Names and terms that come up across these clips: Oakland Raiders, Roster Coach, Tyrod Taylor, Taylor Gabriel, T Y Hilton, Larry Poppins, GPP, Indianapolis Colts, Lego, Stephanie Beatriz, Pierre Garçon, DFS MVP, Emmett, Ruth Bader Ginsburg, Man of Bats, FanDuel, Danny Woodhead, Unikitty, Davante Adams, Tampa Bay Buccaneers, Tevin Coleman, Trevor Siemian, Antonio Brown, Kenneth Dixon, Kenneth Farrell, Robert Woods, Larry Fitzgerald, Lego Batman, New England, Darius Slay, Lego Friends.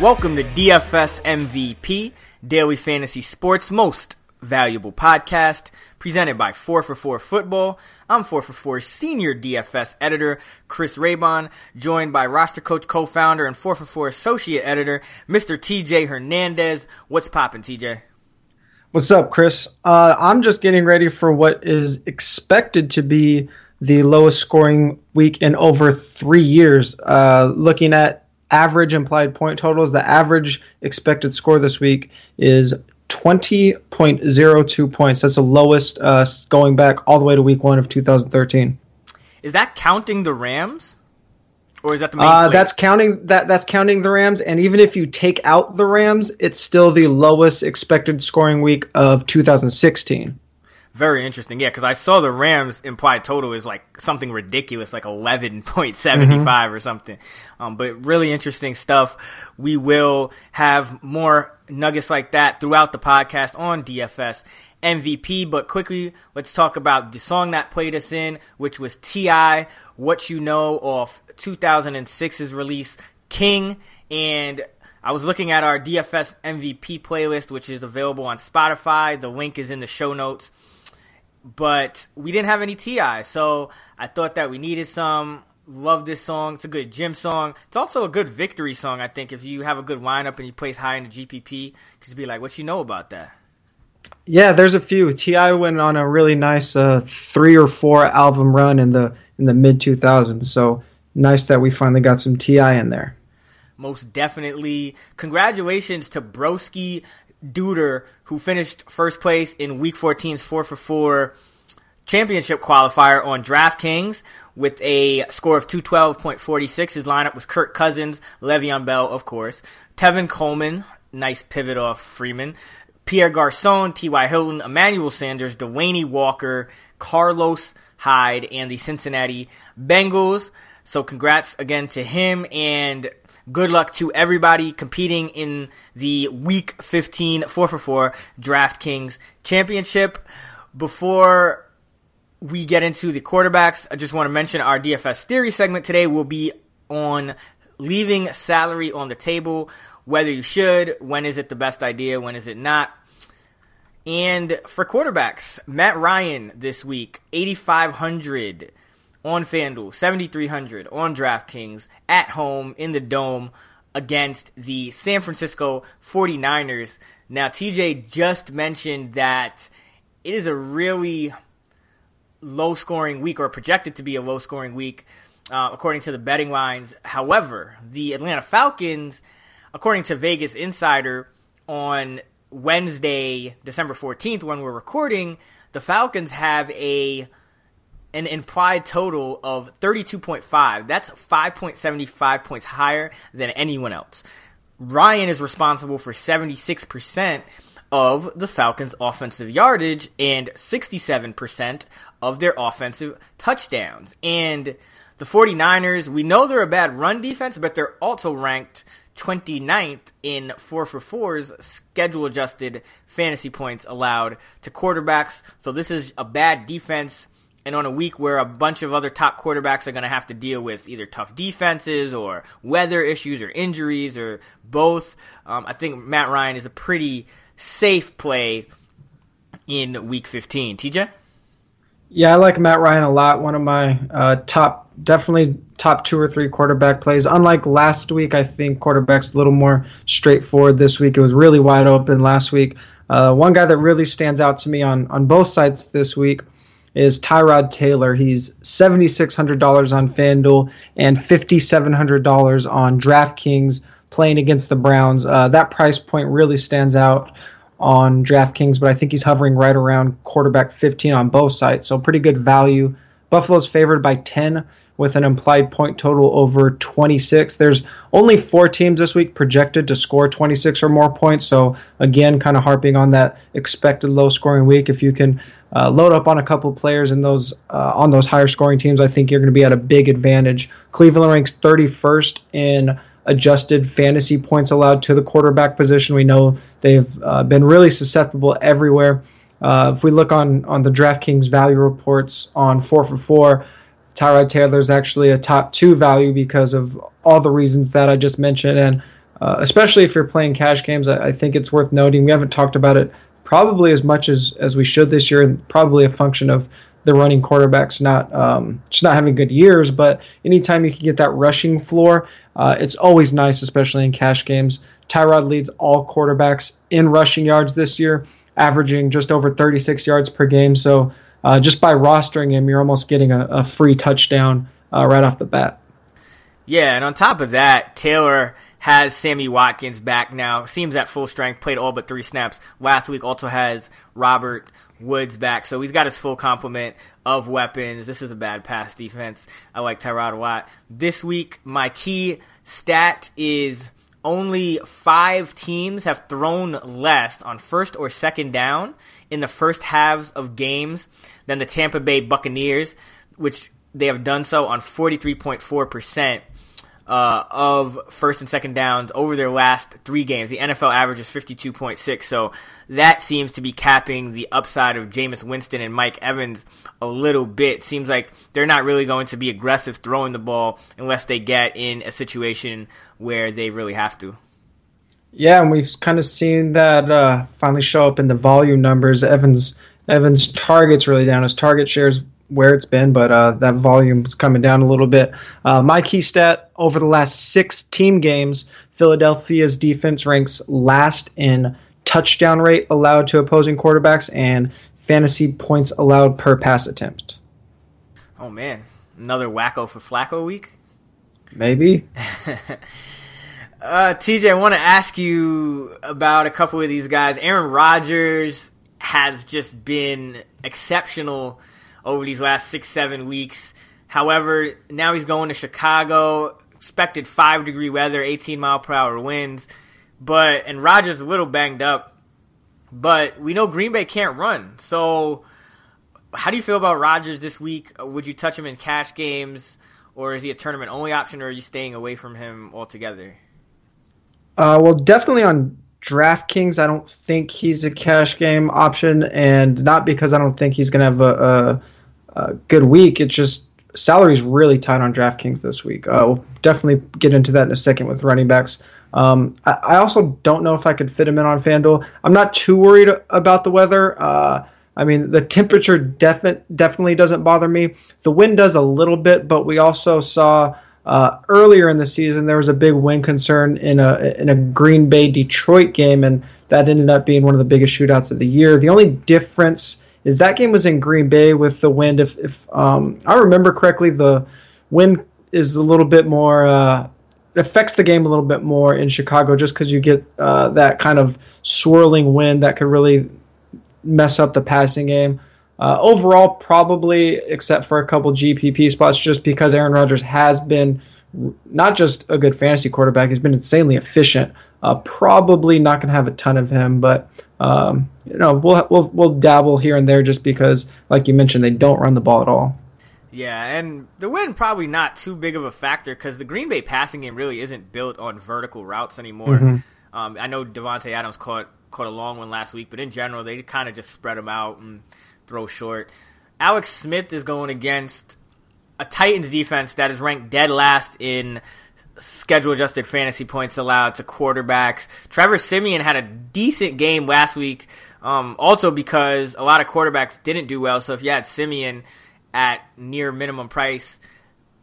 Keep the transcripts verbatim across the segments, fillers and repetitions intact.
Welcome to D F S M V P, Daily Fantasy Sports Most Valuable Podcast, presented by four for four Football. I'm four for four Senior D F S Editor Chris Raybon, joined by Roster Coach Co-Founder and four for four Associate Editor Mister T J Hernandez. What's poppin', T J? What's up, Chris? Uh, I'm just getting ready for what is expected to be the lowest scoring week in over three years. Uh, looking at average implied point totals, the average expected score this week is twenty point oh two points. That's the lowest uh, going back all the way to week one of two thousand thirteen. Is that counting the Rams? Or is that the main uh, that's counting that that's counting the Rams, and even if you take out the Rams, it's still the lowest expected scoring week of two thousand sixteen. Very interesting, yeah, because I saw the Rams' implied total is like something ridiculous, like eleven point seven five mm-hmm. or something. Um, but really interesting stuff. We will have more nuggets like that throughout the podcast on D F S M V P. But quickly, let's talk about the song that played us in, which was T I, What You Know, off two thousand six's release, King. And I was looking at our D F S M V P playlist, which is available on Spotify. The link is in the show notes. But we didn't have any T I, so I thought that we needed some. Love this song. It's a good gym song. It's also a good victory song, I think. If you have a good lineup and you place high in the G P P, you could be like, what you know about that? Yeah, there's a few. T I went on a really nice uh, three or four album run in the in the mid two thousands, so nice that we finally got some T I in there. Most definitely. Congratulations to Broski Duder, who finished first place in Week fourteen's four for four championship qualifier on DraftKings with a score of two twelve point four six. His lineup was Kirk Cousins, Le'Veon Bell, of course, Tevin Coleman, nice pivot off Freeman, Pierre Garçon, T Y Hilton, Emmanuel Sanders, Dwayne Walker, Carlos Hyde, and the Cincinnati Bengals. So congrats again to him, and good luck to everybody competing in the Week fifteen four for four DraftKings Championship. Before we get into the quarterbacks, I just want to mention our D F S Theory segment today will be on leaving salary on the table, whether you should, when is it the best idea, when is it not. And for quarterbacks, Matt Ryan this week, eighty-five hundred on FanDuel, seventy-three hundred on DraftKings, at home, in the Dome, against the San Francisco forty-niners. Now, T J just mentioned that it is a really low-scoring week, or projected to be a low-scoring week, uh, according to the betting lines. However, the Atlanta Falcons, according to Vegas Insider, on Wednesday, December fourteenth, when we're recording, the Falcons have a... an implied total of thirty-two point five. That's five point seven five points higher than anyone else. Ryan is responsible for seventy-six percent of the Falcons' offensive yardage and sixty-seven percent of their offensive touchdowns. And the forty-niners, we know they're a bad run defense, but they're also ranked twenty-ninth in four for four's schedule-adjusted fantasy points allowed to quarterbacks. So this is a bad defense, and on a week where a bunch of other top quarterbacks are going to have to deal with either tough defenses or weather issues or injuries or both, um, I think Matt Ryan is a pretty safe play in Week fifteen. T J? Yeah, I like Matt Ryan a lot. One of my uh, top, definitely top two or three quarterback plays. Unlike last week, I think quarterback's a little more straightforward this week. It was really wide open last week. Uh, one guy that really stands out to me on, on both sides this week is Tyrod Taylor. He's seventy-six hundred dollars on FanDuel and fifty-seven hundred dollars on DraftKings playing against the Browns. Uh, that price point really stands out on DraftKings, but I think he's hovering right around quarterback fifteen on both sides, so pretty good value. Buffalo's favored by ten with an implied point total over twenty-six. There's only four teams this week projected to score twenty-six or more points. So, again, kind of harping on that expected low-scoring week. If you can uh, load up on a couple players in those uh, on those higher-scoring teams, I think you're going to be at a big advantage. Cleveland ranks thirty-first in adjusted fantasy points allowed to the quarterback position. We know they've uh, been really susceptible everywhere. Uh, if we look on, on the DraftKings value reports on four for four, Tyrod Taylor is actually a top two value because of all the reasons that I just mentioned. And uh, especially if you're playing cash games. I, I think it's worth noting. We haven't talked about it probably as much as, as we should this year, and probably a function of the running quarterbacks not um, just not having good years. But anytime you can get that rushing floor, uh, it's always nice, especially in cash games. Tyrod leads all quarterbacks in rushing yards this year, averaging just over thirty-six yards per game. So uh, just by rostering him, you're almost getting a, a free touchdown uh, right off the bat. Yeah, and on top of that, Taylor has Sammy Watkins back now. Seems at full strength, played all but three snaps last week. Also has Robert Woods back, so he's got his full complement of weapons. This is a bad pass defense. I like Tyrod a lot. This week, my key stat is only five teams have thrown less on first or second down in the first halves of games than the Tampa Bay Buccaneers, which they have done so on forty-three point four percent uh, of first and second downs over their last three games. The N F L average is fifty-two point six, so that seems to be capping the upside of Jameis Winston and Mike Evans a little bit. Seems like they're not really going to be aggressive throwing the ball unless they get in a situation where they really have to. Yeah, and we've kind of seen that uh, finally show up in the volume numbers. Evans, Evans' target's really down. His target share's where it's been, but uh, that volume's coming down a little bit. Uh, my key stat, over the last six team games, Philadelphia's defense ranks last in touchdown rate allowed to opposing quarterbacks and fantasy points allowed per pass attempt. Oh, man. Another wacko for Flacco week? Maybe. uh, T J, I want to ask you about a couple of these guys. Aaron Rodgers has just been exceptional over these last six, seven weeks. However, now he's going to Chicago, expected five-degree weather, eighteen-mile-per-hour winds, but and Rodgers a little banged up, but we know Green Bay can't run. So how do you feel about Rodgers this week? Would you touch him in cash games, or is he a tournament-only option, or are you staying away from him altogether? Uh, well, definitely on DraftKings, I don't think he's a cash game option, and not because I don't think he's going to have a, a, a good week. It's just salary's really tight on DraftKings this week. Uh, we'll definitely get into that in a second with running backs. Um, I, I also don't know if I could fit him in on FanDuel. I'm not too worried about the weather. Uh, I mean, the temperature def- definitely doesn't bother me. The wind does a little bit, but we also saw Uh, earlier in the season, there was a big wind concern in a in a Green Bay Detroit game, and that ended up being one of the biggest shootouts of the year. The only difference is that game was in Green Bay with the wind. If if um, I remember correctly, the wind is a little bit more. Uh, it affects the game a little bit more in Chicago, just because you get uh, that kind of swirling wind that could really mess up the passing game. Uh, overall, probably, except for a couple G P P spots, just because Aaron Rodgers has been not just a good fantasy quarterback, he's been insanely efficient. Uh, probably not going to have a ton of him, but um, you know, we'll, we'll we'll dabble here and there just because, like you mentioned, they don't run the ball at all. Yeah, and the wind probably not too big of a factor because the Green Bay passing game really isn't built on vertical routes anymore. Mm-hmm. Um, I know Davante Adams caught caught a long one last week, but in general, they kind of just spread them out and throw short. Alex Smith is going against a Titans defense that is ranked dead last in schedule-adjusted fantasy points allowed to quarterbacks. Trevor Siemian had a decent game last week, um, also because a lot of quarterbacks didn't do well, so if you had Siemian at near minimum price,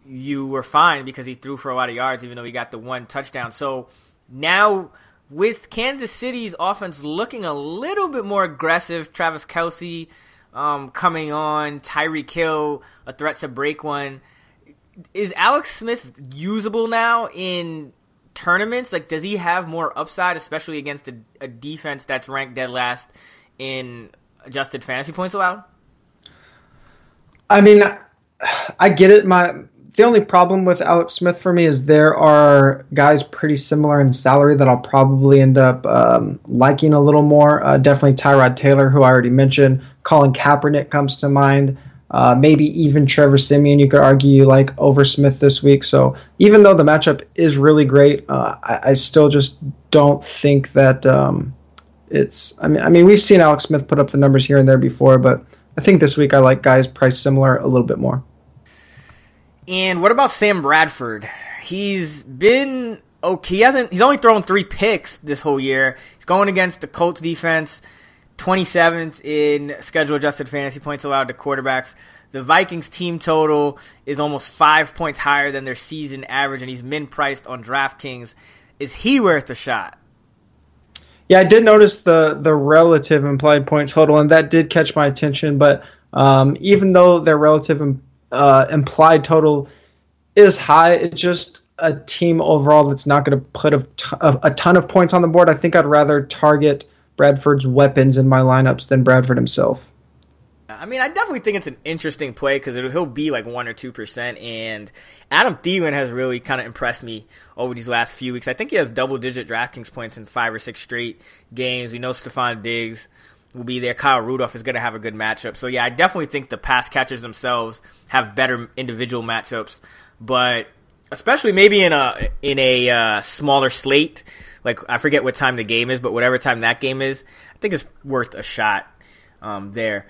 you were fine because he threw for a lot of yards, even though he got the one touchdown. So now, with Kansas City's offense looking a little bit more aggressive, Travis Kelce Um, coming on, Tyreek Hill, a threat to break one. Is Alex Smith usable now in tournaments? Like, does he have more upside, especially against a, a defense that's ranked dead last in adjusted fantasy points allowed? I mean, I get it. My the only problem with Alex Smith for me is there are guys pretty similar in salary that I'll probably end up um, liking a little more. Uh, definitely Tyrod Taylor, who I already mentioned. Colin Kaepernick comes to mind, uh, maybe even Trevor Siemian. You could argue you like over Smith this week. So even though the matchup is really great, uh, I, I still just don't think that um, it's. I mean, I mean, we've seen Alex Smith put up the numbers here and there before, but I think this week I like guys priced similar a little bit more. And what about Sam Bradford? He's been okay, he hasn't, he's only thrown three picks this whole year. He's going against the Colts defense, twenty-seventh in schedule-adjusted fantasy points allowed to quarterbacks. The Vikings team total is almost five points higher than their season average, and he's min-priced on DraftKings. Is he worth a shot? Yeah, I did notice the the relative implied point total, and that did catch my attention. But um, even though their relative uh, implied total is high, it's just a team overall that's not going to put a, t- a ton of points on the board. I think I'd rather target Bradford's weapons in my lineups than Bradford himself. I mean, I definitely think it's an interesting play because he'll be like one or two percent, and Adam Thielen has really kind of impressed me over these last few weeks. I think he has double-digit DraftKings points in five or six straight games. We know Stephon Diggs will be there. Kyle Rudolph is going to have a good matchup. So, yeah, I definitely think the pass catchers themselves have better individual matchups, but especially maybe in a in a uh, smaller slate, like I forget what time the game is, but whatever time that game is, I think it's worth a shot um, there.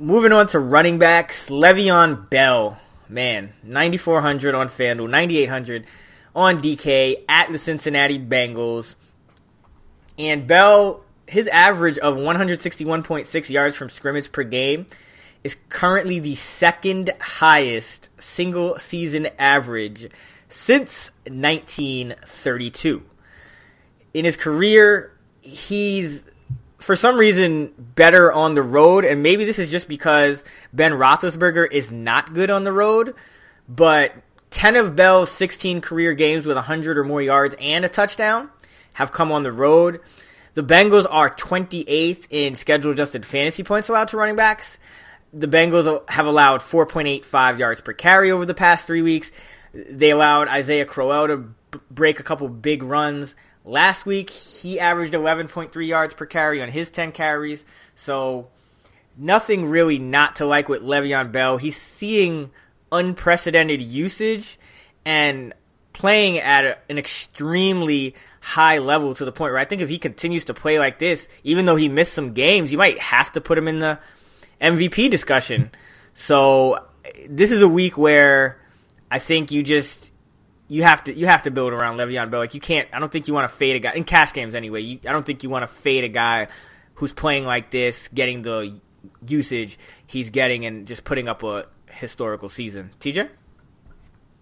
Moving on to running backs, Le'Veon Bell, man, ninety-four hundred on FanDuel, ninety-eight hundred on D K at the Cincinnati Bengals. And Bell, his average of one sixty-one point six yards from scrimmage per game is currently the second highest single season average since nineteen thirty-two. In his career, he's, for some reason, better on the road, and maybe this is just because Ben Roethlisberger is not good on the road, but ten of Bell's sixteen career games with one hundred or more yards and a touchdown have come on the road. The Bengals are twenty-eighth in schedule-adjusted fantasy points allowed to running backs. The Bengals have allowed four point eight five yards per carry over the past three weeks. They allowed Isaiah Crowell to b- break a couple big runs. Last week, he averaged eleven point three yards per carry on his ten carries. So nothing really not to like with Le'Veon Bell. He's seeing unprecedented usage and playing at a, an extremely high level to the point where I think if he continues to play like this, even though he missed some games, you might have to put him in the M V P discussion. So this is a week where I think you just... You have to you have to build around Le'Veon Bell. Like you can't. I don't think you want to fade a guy in cash games anyway. You, I don't think you want to fade a guy who's playing like this, getting the usage he's getting, and just putting up a historical season. T J?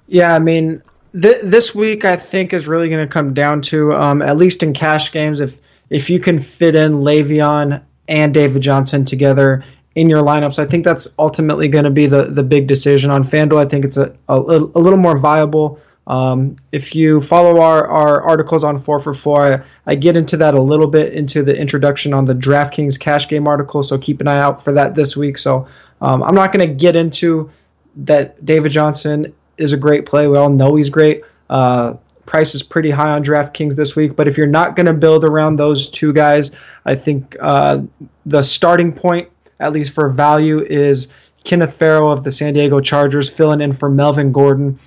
Yeah, I mean, th- this week I think is really going to come down to um, at least in cash games, if if you can fit in Le'Veon and David Johnson together in your lineups. I think that's ultimately going to be the the big decision on FanDuel. I think it's a a, a little more viable. Um, if you follow our, our articles on four for four, I, I get into that a little bit into the introduction on the DraftKings cash game article, so keep an eye out for that this week. So um, I'm not going to get into that. David Johnson is a great play. We all know he's great. Uh, price is pretty high on DraftKings this week, but if you're not going to build around those two guys, I think uh, the starting point, at least for value, is Kenneth Farrell of the San Diego Chargers filling in for Melvin Gordon.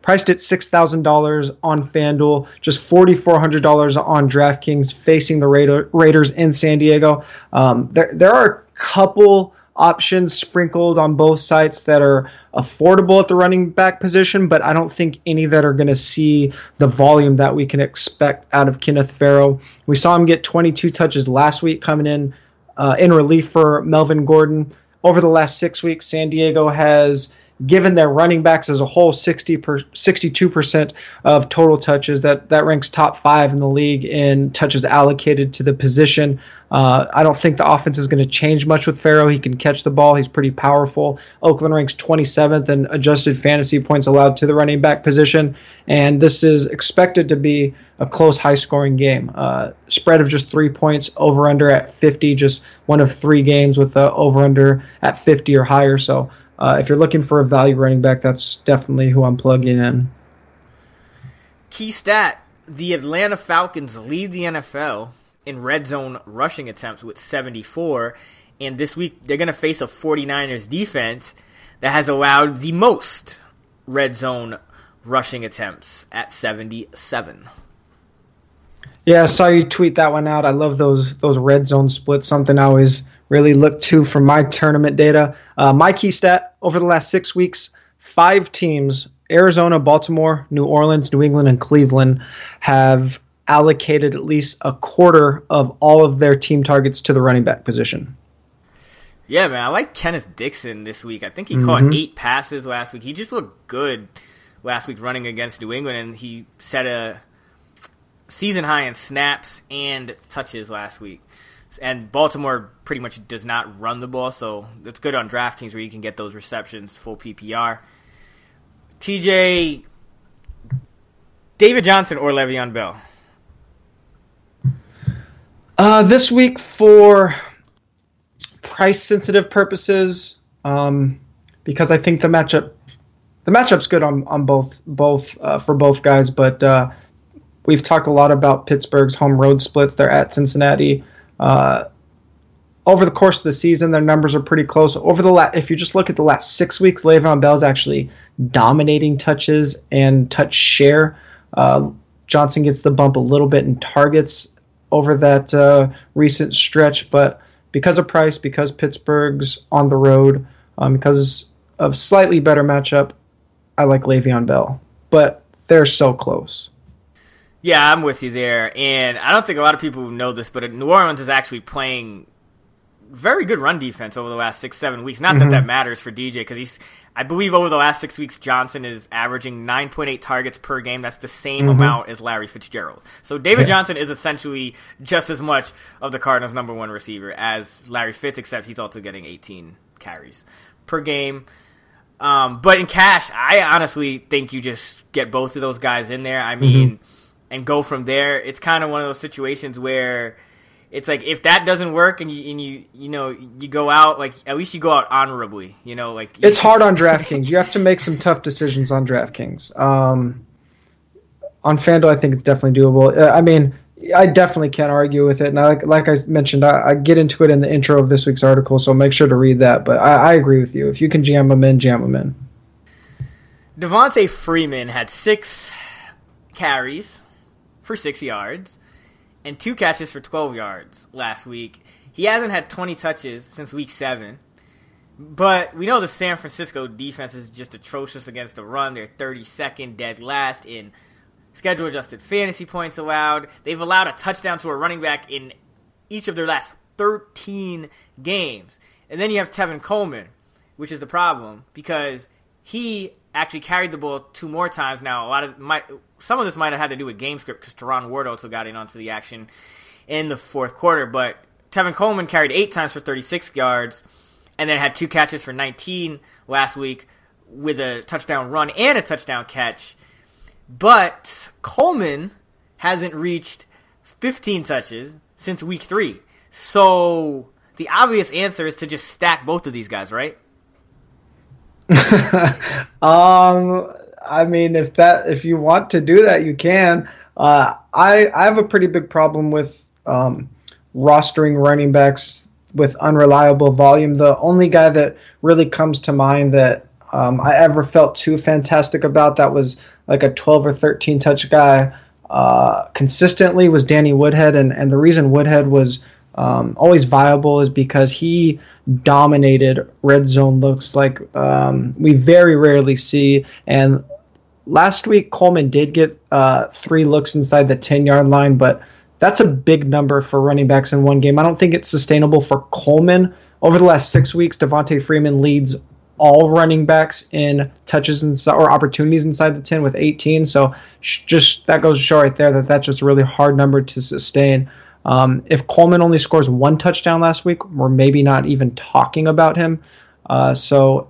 Priced at six thousand dollars on FanDuel, just four thousand four hundred dollars on DraftKings, facing the Raider, Raiders in San Diego. Um, there, there are a couple options sprinkled on both sites that are affordable at the running back position, but I don't think any that are going to see the volume that we can expect out of Kenneth Farrell. We saw him get twenty-two touches last week coming in uh, in relief for Melvin Gordon. Over the last six weeks, San Diego has given their running backs as a whole sixty-two percent of total touches. That that ranks top five in the league in touches allocated to the position. Uh, I don't think the offense is going to change much with Farrow. He can catch the ball. He's pretty powerful. Oakland ranks twenty-seventh in adjusted fantasy points allowed to the running back position, and this is expected to be a close, high-scoring game. Uh, spread of just three points, over-under at fifty, just one of three games with the over-under at fifty or higher. So Uh, if you're looking for a value running back, that's definitely who I'm plugging in. Key stat, the Atlanta Falcons lead the N F L in red zone rushing attempts with seventy-four, and this week they're going to face a forty-niners defense that has allowed the most red zone rushing attempts at seventy-seven. Yeah, I saw you tweet that one out. I love those those red zone splits, something I always really look to for my tournament data. Uh, my key stat, over the last six weeks, five teams Arizona, Baltimore, New Orleans, New England, and Cleveland have allocated at least a quarter of all of their team targets to the running back position. Yeah, man, I like Kenneth Dixon this week. I think he mm-hmm. caught eight passes last week. He just looked good last week running against New England, and he set a season high in snaps and touches last week. And Baltimore pretty much does not run the ball, so that's good on DraftKings where you can get those receptions, full P P R. T J, David Johnson or Le'Veon Bell? Uh, this week for price-sensitive purposes, um, because I think the matchup the matchup's good on on both both uh, for both guys. But uh, we've talked a lot about Pittsburgh's home road splits. They're at Cincinnati. Uh, over the course of the season, their numbers are pretty close. Over the la- if you just look at the last six weeks, Le'Veon Bell's actually dominating touches and touch share. Uh, Johnson gets the bump a little bit in targets over that uh, recent stretch, but because of price, because Pittsburgh's on the road, um, because of slightly better matchup, I like Le'Veon Bell. But they're so close. Yeah, I'm with you there, and I don't think a lot of people know this, but New Orleans is actually playing very good run defense over the last six, seven weeks. Not mm-hmm. that that matters for D J, because he's, I believe over the last six weeks, Johnson is averaging nine point eight targets per game. That's the same mm-hmm. amount as Larry Fitzgerald. So David yeah. Johnson is essentially just as much of the Cardinals' number one receiver as Larry Fitz, except he's also getting eighteen carries per game. Um, but in cash, I honestly think you just get both of those guys in there. I mean... Mm-hmm. and go from there. It's kind of one of those situations where it's like if that doesn't work and you and you you know you go out, like at least you go out honorably, you know, like it's hard on DraftKings. You have to make some tough decisions on DraftKings. Um, on FanDuel, I think it's definitely doable. Uh, I mean, I definitely can't argue with it. And I, like like I mentioned, I, I get into it in the intro of this week's article, so make sure to read that. But I, I agree with you. If you can jam them in, jam them in. Devontae Freeman had six carries for six yards, and two catches for twelve yards last week. He hasn't had twenty touches since week seven, but we know the San Francisco defense is just atrocious against the run. They're thirty-second, dead last in schedule-adjusted fantasy points allowed. They've allowed a touchdown to a running back in each of their last thirteen games. And then you have Tevin Coleman, which is the problem, because he actually carried the ball two more times now. A lot of my some of this might have had to do with game script because Teron Ward also got in onto the action in the fourth quarter. But Tevin Coleman carried eight times for thirty-six yards and then had two catches for nineteen last week with a touchdown run and a touchdown catch. But Coleman hasn't reached fifteen touches since week three. So the obvious answer is to just stack both of these guys, right? um, I mean, if that, if you want to do that, you can. Uh, I I have a pretty big problem with um, rostering running backs with unreliable volume. The only guy that really comes to mind that um, I ever felt too fantastic about that was like a twelve or thirteen touch guy uh, consistently was Danny Woodhead, and and the reason Woodhead was Um, always viable is because he dominated red zone looks like um, we very rarely see. And last week, Coleman did get uh, three looks inside the ten-yard line, but that's a big number for running backs in one game. I don't think it's sustainable for Coleman. Over the last six weeks, Devontae Freeman leads all running backs in touches inside, or opportunities inside the ten with eighteen. So just that goes to show right there that that's just a really hard number to sustain. Um, if Coleman only scores one touchdown last week, we're maybe not even talking about him. Uh, so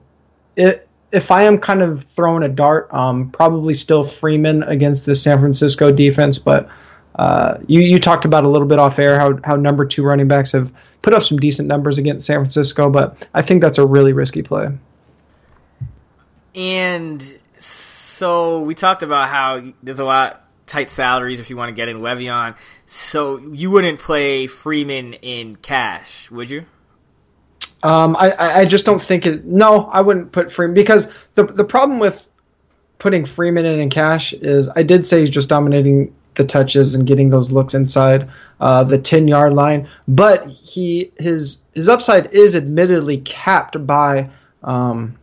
it, if I am kind of throwing a dart, um, probably still Freeman against the San Francisco defense. But uh, you, you talked about a little bit off air how, how number two running backs have put up some decent numbers against San Francisco, but I think that's a really risky play. And so we talked about how there's a lot tight salaries if you want to get in Le'Veon. So you wouldn't play Freeman in cash, would you? Um, I, I just don't think it. No, I wouldn't put Freeman because the the problem with putting Freeman in in cash is I did say he's just dominating the touches and getting those looks inside uh, the ten-yard line, but he his his upside is admittedly capped by um,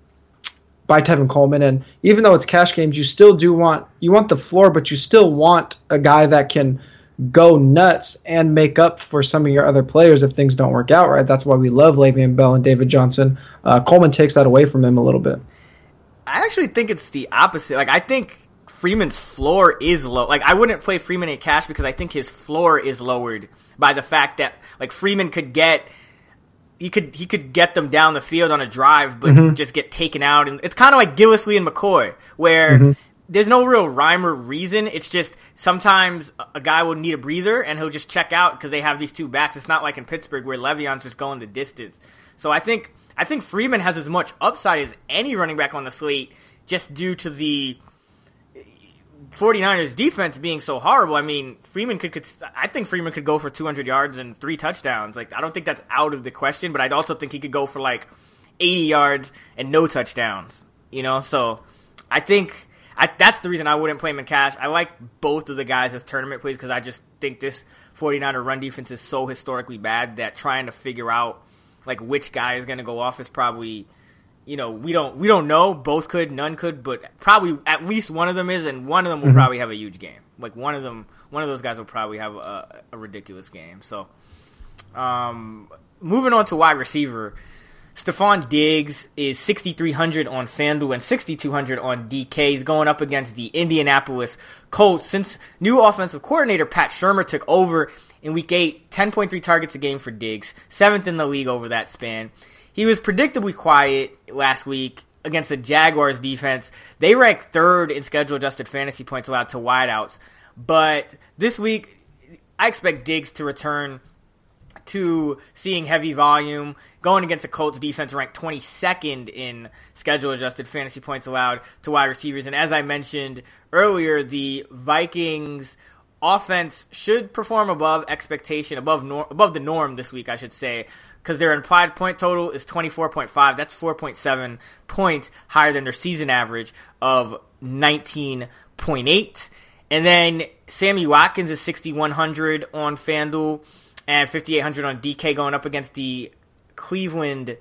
by Tevin Coleman. And even though it's cash games, you still do want you want the floor, but you still want a guy that can go nuts and make up for some of your other players if things don't work out right. That's why we love Le'Veon Bell and David Johnson. Uh, Coleman takes that away from him a little bit. I actually think it's the opposite. Like, I think Freeman's floor is low. Like, I wouldn't play Freeman in cash because I think his floor is lowered by the fact that, like, Freeman could get he could he could get them down the field on a drive, but mm-hmm. just get taken out. And it's kind of like Gillislee and McCoy, where mm-hmm. there's no real rhyme or reason. It's just sometimes a guy will need a breather and he'll just check out because they have these two backs. It's not like in Pittsburgh where Le'Veon's just going the distance. So I think I think Freeman has as much upside as any running back on the slate, just due to the 49ers defense being so horrible. I mean, Freeman could, could I think Freeman could go for two hundred yards and three touchdowns. Like, I don't think that's out of the question, but I'd also think he could go for like eighty yards and no touchdowns, you know? So I think I, that's the reason I wouldn't play him in cash. I like both of the guys as tournament plays because I just think this 49er run defense is so historically bad that trying to figure out like which guy is going to go off is probably, you know, we don't we don't know. Both could, none could, but probably at least one of them is, and one of them will mm-hmm. probably have a huge game. Like one of them, one of those guys will probably have a, a ridiculous game. So, um, moving on to wide receiver, Stephon Diggs is sixty-three hundred on FanDuel and sixty-two hundred on D K. He's going up against the Indianapolis Colts. Since new offensive coordinator Pat Shurmur took over in Week eight, ten point three targets a game for Diggs, seventh in the league over that span. He was predictably quiet last week against the Jaguars defense. They ranked third in schedule-adjusted fantasy points allowed to wideouts. But this week, I expect Diggs to return to seeing heavy volume, going against the Colts defense ranked twenty-second in schedule-adjusted fantasy points allowed to wide receivers. And as I mentioned earlier, the Vikings offense should perform above expectation, above norm, above the norm this week, I should say, because their implied point total is twenty-four point five. That's four point seven points higher than their season average of nineteen point eight. And then Sammy Watkins is sixty-one hundred on FanDuel and fifty-eight hundred on D K going up against the Cleveland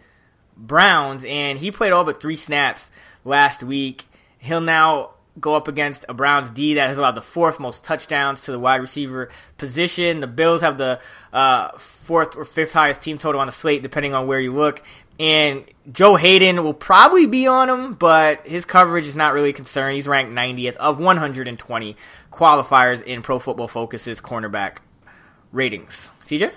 Browns. And he played all but three snaps last week. He'll now go up against a Browns D that has allowed the fourth most touchdowns to the wide receiver position. The Bills have the uh, fourth or fifth highest team total on the slate, depending on where you look. And Joe Hayden will probably be on him, but his coverage is not really concerned. He's ranked ninetieth of one hundred twenty qualifiers in Pro Football Focus's cornerback ratings. T J?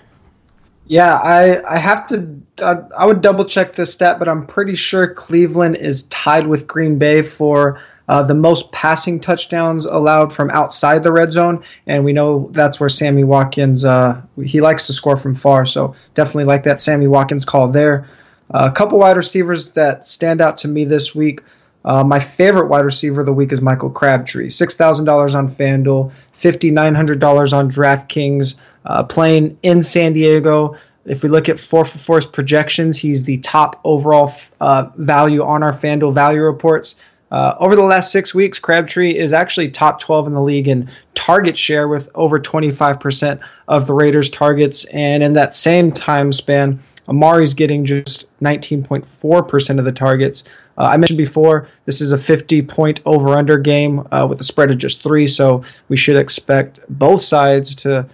Yeah, I, I have to I, I would double-check this stat, but I'm pretty sure Cleveland is tied with Green Bay for Uh, the most passing touchdowns allowed from outside the red zone, and we know that's where Sammy Watkins, uh, he likes to score from far, so definitely like that Sammy Watkins call there. Uh, a couple wide receivers that stand out to me this week. Uh, my favorite wide receiver of the week is Michael Crabtree, six thousand dollars on FanDuel, five thousand nine hundred dollars on DraftKings, uh, playing in San Diego. If we look at four for four's projections, he's the top overall uh, value on our FanDuel value reports. Uh, over the last six weeks, Crabtree is actually top twelve in the league in target share with over twenty-five percent of the Raiders' targets. And in that same time span, Amari's getting just nineteen point four percent of the targets. Uh, I mentioned before, this is a fifty-point over-under game uh, with a spread of just three, so we should expect both sides to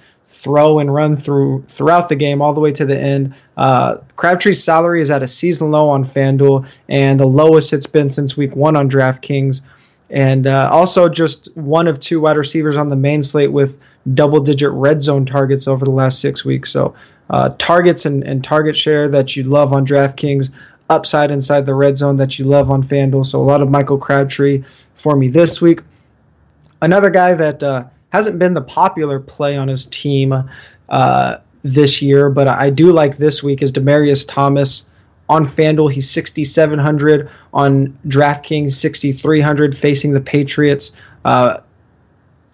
throw and run through throughout the game all the way to the end. Uh, Crabtree's salary is at a season low on FanDuel and the lowest it's been since week one on DraftKings. And uh, also just one of two wide receivers on the main slate with double-digit red zone targets over the last six weeks. So uh, targets and, and target share that you love on DraftKings, upside inside the red zone that you love on FanDuel. So a lot of Michael Crabtree for me this week. Another guy that uh, hasn't been the popular play on his team uh, this year, but I do like this week is Demaryius Thomas on FanDuel. He's sixty-seven hundred on DraftKings, sixty-three hundred facing the Patriots. Uh,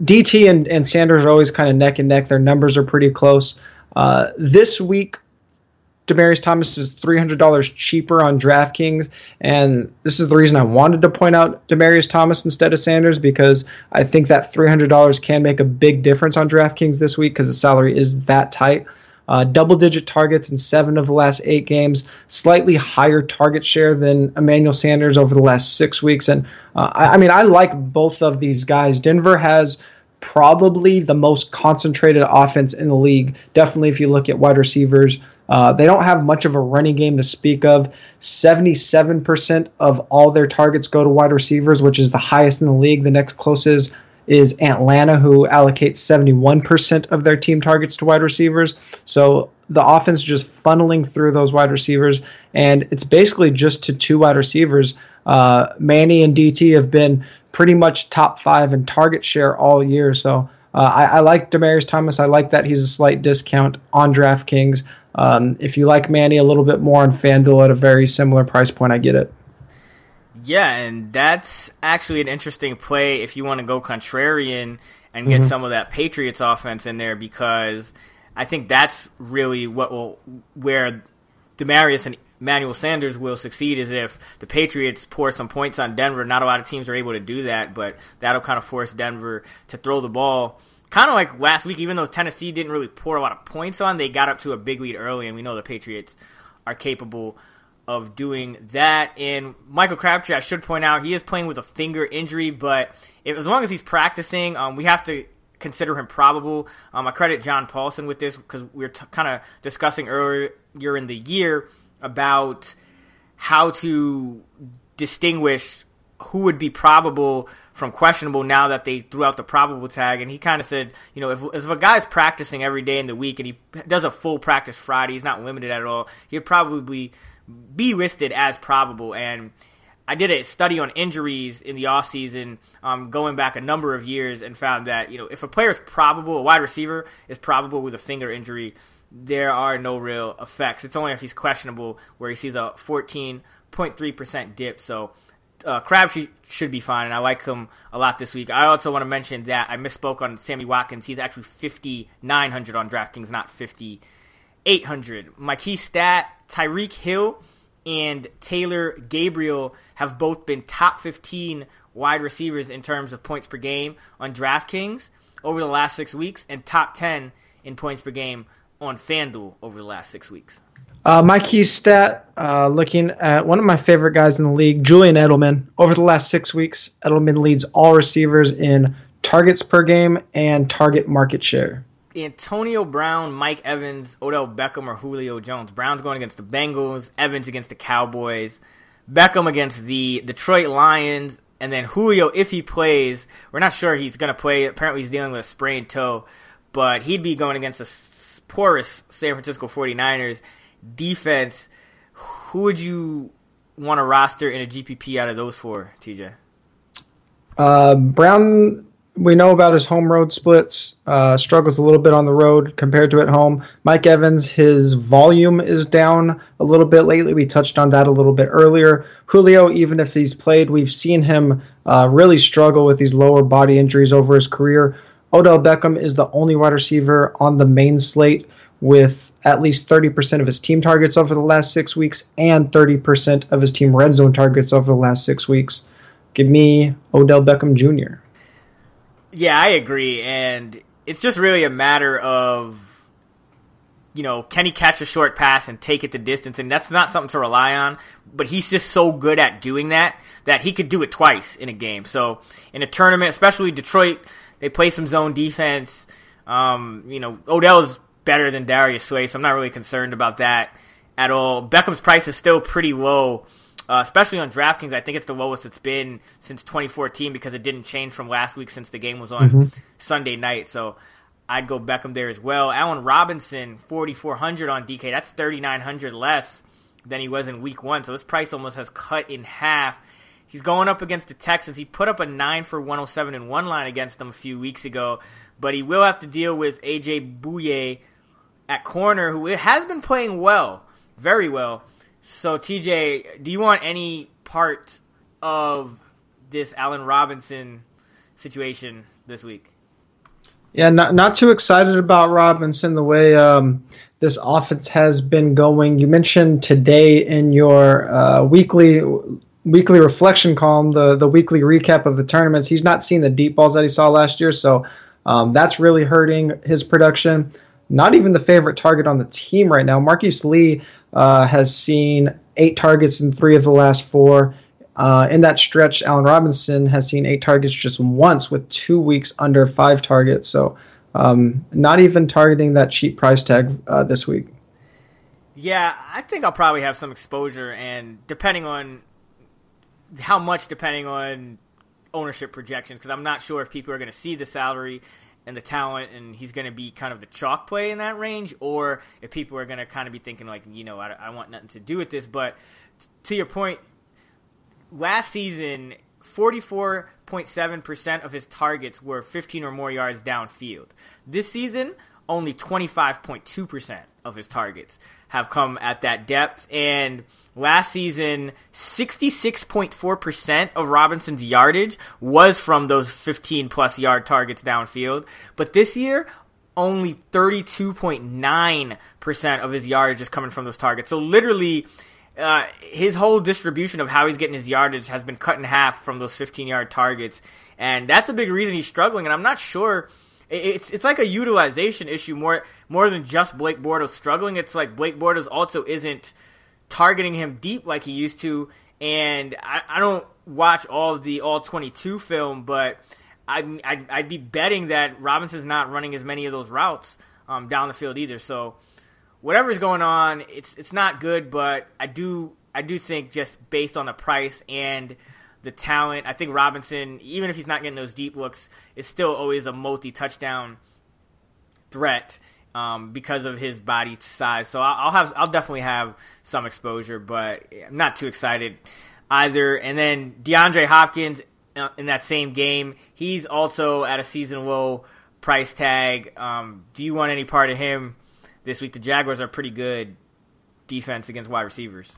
D T and, and Sanders are always kind of neck and neck. Their numbers are pretty close. Uh, this week, Demaryius Thomas is three hundred dollars cheaper on DraftKings, and this is the reason I wanted to point out Demaryius Thomas instead of Sanders, because I think that three hundred dollars can make a big difference on DraftKings this week because the salary is that tight. uh, double-digit targets in seven of the last eight games, slightly higher target share than Emmanuel Sanders over the last six weeks. And uh, I, I mean, I like both of these guys. Denver has probably the most concentrated offense in the league. Definitely if you look at wide receivers, uh, they don't have much of a running game to speak of. seventy-seven percent of all their targets go to wide receivers, which is the highest in the league. The next closest is Atlanta, who allocates seventy-one percent of their team targets to wide receivers. So the offense just funneling through those wide receivers, and it's basically just to two wide receivers. Uh, Manny and D T have been pretty much top five in target share all year. So uh, I, I like Demaryius Thomas. I like that he's a slight discount on DraftKings. Um, if you like Manny a little bit more on FanDuel at a very similar price point, I get it. Yeah, and that's actually an interesting play if you want to go contrarian and get mm-hmm. some of that Patriots offense in there, because I think that's really what will, where Demaryius and Emmanuel Sanders will succeed, is if the Patriots pour some points on Denver. Not a lot of teams are able to do that, but that'll kind of force Denver to throw the ball. Kind of like last week, even though Tennessee didn't really pour a lot of points on, they got up to a big lead early, and we know the Patriots are capable of doing that. And Michael Crabtree, I should point out, he is playing with a finger injury, but if, as long as he's practicing, um, we have to consider him probable. Um, I credit John Paulson with this, because we were t- kind of discussing earlier in the year about how to distinguish who would be probable from questionable now that they threw out the probable tag. And he kind of said, you know, if, if a guy's practicing every day in the week and he does a full practice Friday, he's not limited at all, he'd probably be listed as probable. And I did a study on injuries in the offseason, um, going back a number of years, and found that, you know, if a player is probable, a wide receiver is probable with a finger injury, there are no real effects. It's only if he's questionable where he sees a fourteen point three percent dip. So uh, Crabtree should be fine, and I like him a lot this week. I also want to mention that I misspoke on Sammy Watkins. He's actually fifty-nine hundred on DraftKings, not fifty-eight hundred. My key stat, Tyreek Hill and Taylor Gabriel have both been top fifteen wide receivers in terms of points per game on DraftKings over the last six weeks and top ten in points per game on FanDuel over the last six weeks. Uh, my key stat, uh, looking at one of my favorite guys in the league, Julian Edelman. Over the last six weeks, Edelman leads all receivers in targets per game and target market share. Antonio Brown, Mike Evans, Odell Beckham, or Julio Jones. Brown's going against the Bengals, Evans against the Cowboys, Beckham against the Detroit Lions, and then Julio, if he plays, we're not sure he's going to play. Apparently he's dealing with a sprained toe, but he'd be going against the porous San Francisco forty-niners defense. Who would you want to roster in a G P P out of those four, T J? Uh, Brown, we know about his home road splits, uh, struggles a little bit on the road compared to at home. Mike Evans, his volume is down a little bit lately. We touched on that a little bit earlier. Julio, even if he's played, we've seen him uh, really struggle with these lower body injuries over his career. Odell Beckham is the only wide receiver on the main slate with at least thirty percent of his team targets over the last six weeks and thirty percent of his team red zone targets over the last six weeks. Give me Odell Beckham Junior Yeah, I agree. And it's just really a matter of, you know, can he catch a short pass and take it the distance? And that's not something to rely on, but he's just so good at doing that, that he could do it twice in a game. So in a tournament, especially Detroit, they play some zone defense. Um, you know, Odell's better than Darius Slay, so I'm not really concerned about that at all. Beckham's price is still pretty low, uh, especially on DraftKings. I think it's the lowest it's been since twenty fourteen, because it didn't change from last week since the game was on mm-hmm. Sunday night. So I'd go Beckham there as well. Allen Robinson, forty-four hundred on D K. That's thirty-nine hundred less than he was in week one, so his price almost has cut in half. He's going up against the Texans. He put up a nine for one oh seven and one line against them a few weeks ago, but he will have to deal with A J. Bouye at corner, who has been playing well, very well. So, T J, do you want any part of this Allen Robinson situation this week? Yeah, not not too excited about Robinson, the way um, this offense has been going. You mentioned today in your uh, weekly weekly reflection column, the, the weekly recap of the tournaments, he's not seen the deep balls that he saw last year, so um, that's really hurting his production. not even the favorite target on the team right now. Marquise Lee uh, has seen eight targets in three of the last four. Uh, in that stretch, Allen Robinson has seen eight targets just once, with two weeks under five targets. So um, not even targeting that cheap price tag uh, this week. Yeah, I think I'll probably have some exposure, and depending on how much, depending on ownership projections, because I'm not sure if people are going to see the salary and the talent, and he's going to be kind of the chalk play in that range, or if people are going to kind of be thinking like, you know, I, I want nothing to do with this. But t- to your point, last season, forty-four point seven percent of his targets were fifteen or more yards downfield. This season, only twenty-five point two percent of his targets have come at that depth. And last season, sixty-six point four percent of Robinson's yardage was from those fifteen-plus yard targets downfield. But this year, only thirty-two point nine percent of his yardage is coming from those targets. So literally, Uh, his whole distribution of how he's getting his yardage has been cut in half from those fifteen-yard targets, and that's a big reason he's struggling. And I'm not sure it's it's like a utilization issue more more than just Blake Bortles struggling. It's like Blake Bortles also isn't targeting him deep like he used to. And I, I don't watch all of the All twenty-two film, but I I'd, I'd, I'd be betting that Robinson's not running as many of those routes um, down the field either. So whatever's going on, it's it's not good, but I do I do think, just based on the price and the talent, I think Robinson, even if he's not getting those deep looks, is still always a multi-touchdown threat um, because of his body size. So I'll have I'll definitely have some exposure, but I'm not too excited either. And then DeAndre Hopkins in that same game, he's also at a season low price tag. Um, do you want any part of him this week? The Jaguars are pretty good defense against wide receivers.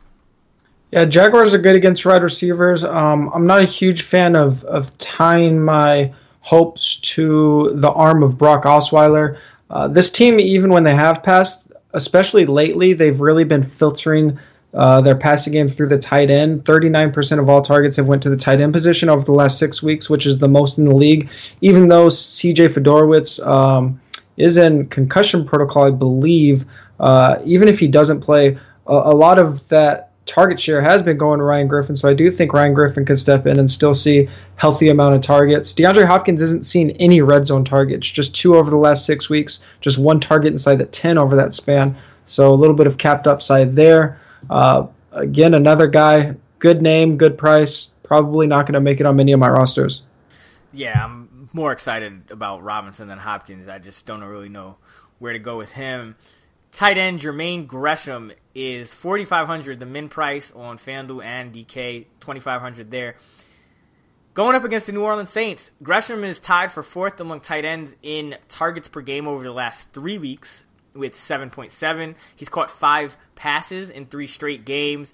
Yeah, Jaguars are good against wide receivers. Um, I'm not a huge fan of of tying my hopes to the arm of Brock Osweiler. Uh, this team, even when they have passed, especially lately, they've really been filtering uh, their passing game through the tight end. thirty-nine percent of all targets have went to the tight end position over the last six weeks, which is the most in the league. Even though C J Fedorowicz Um, is in concussion protocol, I believe, uh, even if he doesn't play, a, a lot of that target share has been going to Ryan Griffin, so I do think Ryan Griffin can step in and still see healthy amount of targets. DeAndre Hopkins isn't seen any red zone targets, just two over the last six weeks, just one target inside the ten over that span, so a little bit of capped upside there. Uh, again, another guy, good name, good price, probably not going to make it on many of my rosters. Yeah, I'm more excited about Robinson than Hopkins. I just don't really know where to go with him. Tight end Jermaine Gresham is forty-five hundred, the min price on FanDuel and D K, twenty-five hundred there. Going up against the New Orleans Saints, Gresham is tied for fourth among tight ends in targets per game over the last three weeks with seven point seven. He's caught five passes in three straight games.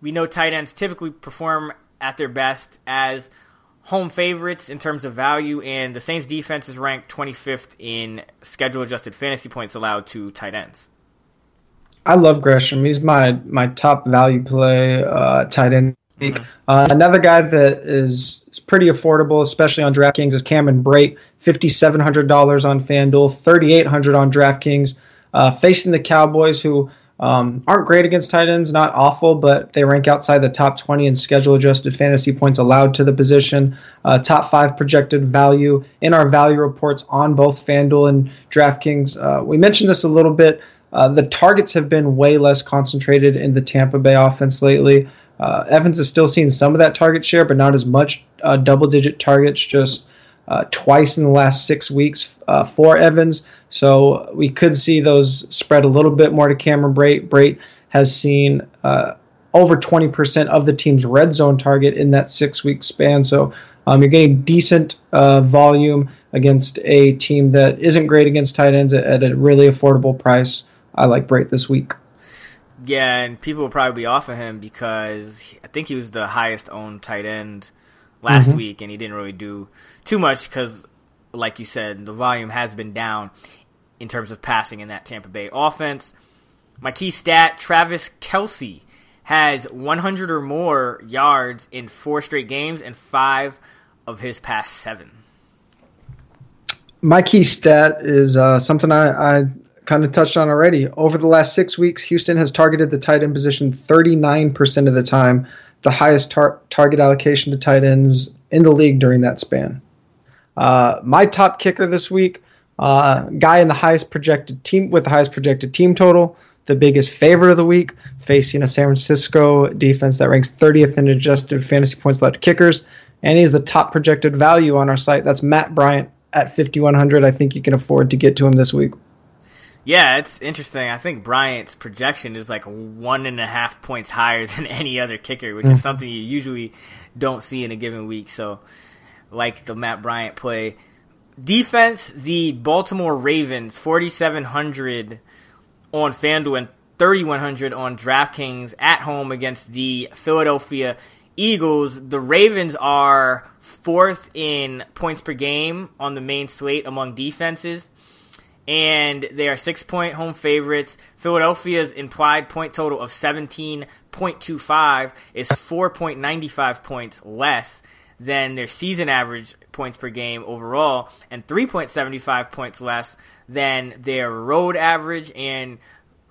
We know tight ends typically perform at their best as home favorites in terms of value, and the Saints defense is ranked twenty-fifth in schedule-adjusted fantasy points allowed to tight ends. I love Gresham. He's my my top value play uh, tight end. Mm-hmm. Uh, another guy that is, is pretty affordable, especially on DraftKings, is Cameron Brate, fifty-seven hundred dollars on FanDuel, thirty-eight hundred dollars on DraftKings, uh, facing the Cowboys, who Um, aren't great against tight ends, not awful, but they rank outside the top twenty in schedule-adjusted fantasy points allowed to the position. Uh, top five projected value in our value reports on both FanDuel and DraftKings. Uh, we mentioned this a little bit. Uh, the targets have been way less concentrated in the Tampa Bay offense lately. Uh, Evans has still seen some of that target share, but not as much uh, double-digit targets, just Uh, twice in the last six weeks uh, for Evans. So we could see those spread a little bit more to Cameron Brate. Brate has seen uh, over twenty percent of the team's red zone target in that six-week span. So um, you're getting decent uh, volume against a team that isn't great against tight ends at a really affordable price. I like Brate this week. Yeah, and people will probably be off of him because I think he was the highest-owned tight end last mm-hmm. week, and he didn't really do too much because, like you said, the volume has been down in terms of passing in that Tampa Bay offense. My key stat, Travis Kelce has one hundred or more yards in four straight games and five of his past seven. My key stat is uh, something I, I kind of touched on already. Over the last six weeks, Houston has targeted the tight end position thirty-nine percent of the time, the highest tar- target allocation to tight ends in the league during that span. Uh, my top kicker this week, uh, guy in the highest projected team with the highest projected team total, the biggest favorite of the week, facing a San Francisco defense that ranks thirtieth in adjusted fantasy points allowed to kickers, and he's the top projected value on our site. That's Matt Bryant at fifty-one hundred. I think you can afford to get to him this week. Yeah, it's interesting. I think Bryant's projection is like one and a half points higher than any other kicker, which mm. is something you usually don't see in a given week. So, like the Matt Bryant play. Defense, the Baltimore Ravens, forty-seven hundred on FanDuel and thirty-one hundred on DraftKings at home against the Philadelphia Eagles. The Ravens are fourth in points per game on the main slate among defenses, and they are six-point home favorites. Philadelphia's implied point total of seventeen point two five is four point nine five points less than their season average points per game overall, and three point seven five points less than their road average. And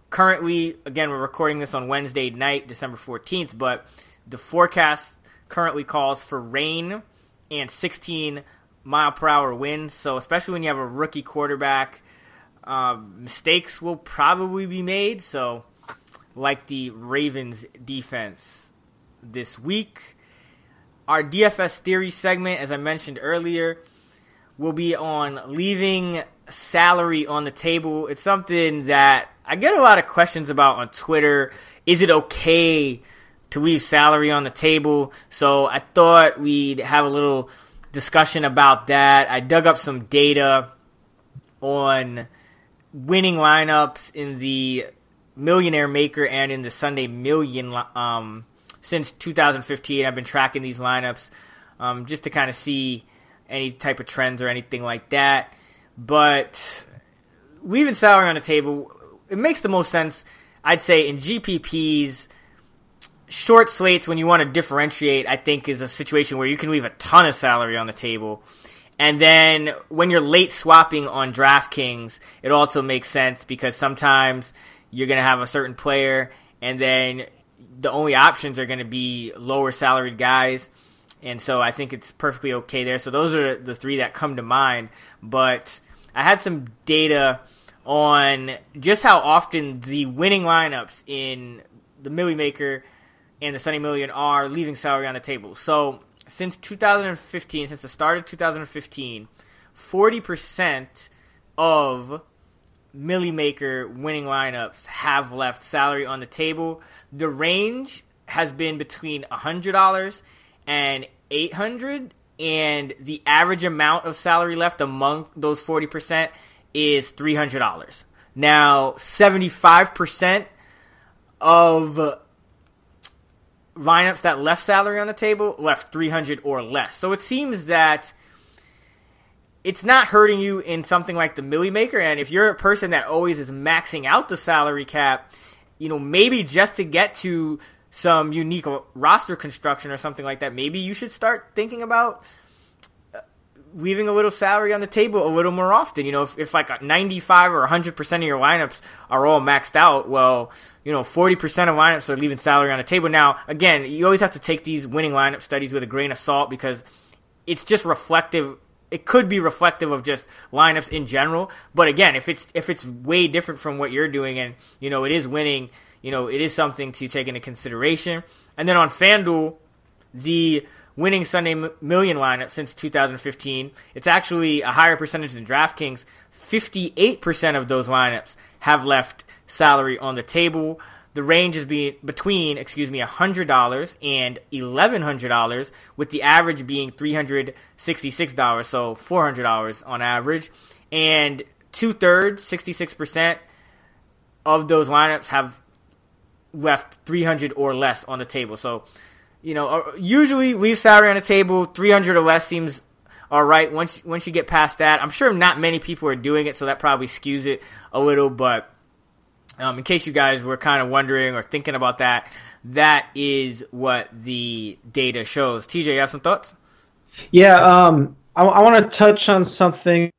currently, again, we're recording this on Wednesday night, December fourteenth, but the forecast currently calls for rain and sixteen mile per hour winds. So especially when you have a rookie quarterback, uh, mistakes will probably be made. So like the Ravens defense this week. Our D F S theory segment, as I mentioned earlier, will be on leaving salary on the table. It's something that I get a lot of questions about on Twitter. Is it okay to leave salary on the table? So I thought we'd have a little discussion about that. I dug up some data on winning lineups in the Millionaire Maker and in the Sunday Million um since two thousand fifteen, I've been tracking these lineups um, just to kind of see any type of trends or anything like that. But leaving salary on the table, it makes the most sense, I'd say, in G P Ps. Short slates, when you want to differentiate, I think is a situation where you can leave a ton of salary on the table. And then when you're late swapping on DraftKings, it also makes sense because sometimes you're going to have a certain player and then the only options are going to be lower salaried guys. And so I think it's perfectly okay there. So those are the three that come to mind. But I had some data on just how often the winning lineups in the Millie Maker and the Sunny Million are leaving salary on the table. So since two thousand fifteen, since the start of two thousand fifteen, forty percent of Millie Maker winning lineups have left salary on the table. The range has been between one hundred dollars and eight hundred dollars, and the average amount of salary left among those forty percent is three hundred dollars. Now, seventy-five percent of lineups that left salary on the table left three hundred dollars or less. So it seems that it's not hurting you in something like the Millie Maker. And if you're a person that always is maxing out the salary cap, you know, maybe just to get to some unique roster construction or something like that, maybe you should start thinking about leaving a little salary on the table a little more often. You know, if, if like ninety-five or one hundred percent of your lineups are all maxed out, well, you know, forty percent of lineups are leaving salary on the table. Now, again, you always have to take these winning lineup studies with a grain of salt because it's just reflective. It could be reflective of just lineups in general, but again, if it's if it's way different from what you're doing, and you know it is winning, you know it is something to take into consideration. And then on FanDuel, the winning Sunday Million lineup since two thousand fifteen, it's actually a higher percentage than DraftKings. fifty-eight percent of those lineups have left salary on the table. The range is be, between, excuse me, one hundred dollars and eleven hundred dollars, with the average being three hundred sixty-six dollars, so four hundred dollars on average. And two-thirds, sixty-six percent of those lineups have left three hundred dollars or less on the table. So, you know, usually leave salary on the table, three hundred dollars or less seems all right once, once you get past that. I'm sure not many people are doing it, so that probably skews it a little, but Um, in case you guys were kind of wondering or thinking about that, that is what the data shows. T J, you have some thoughts? Yeah, um, I, I want to touch on something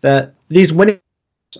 that these winnings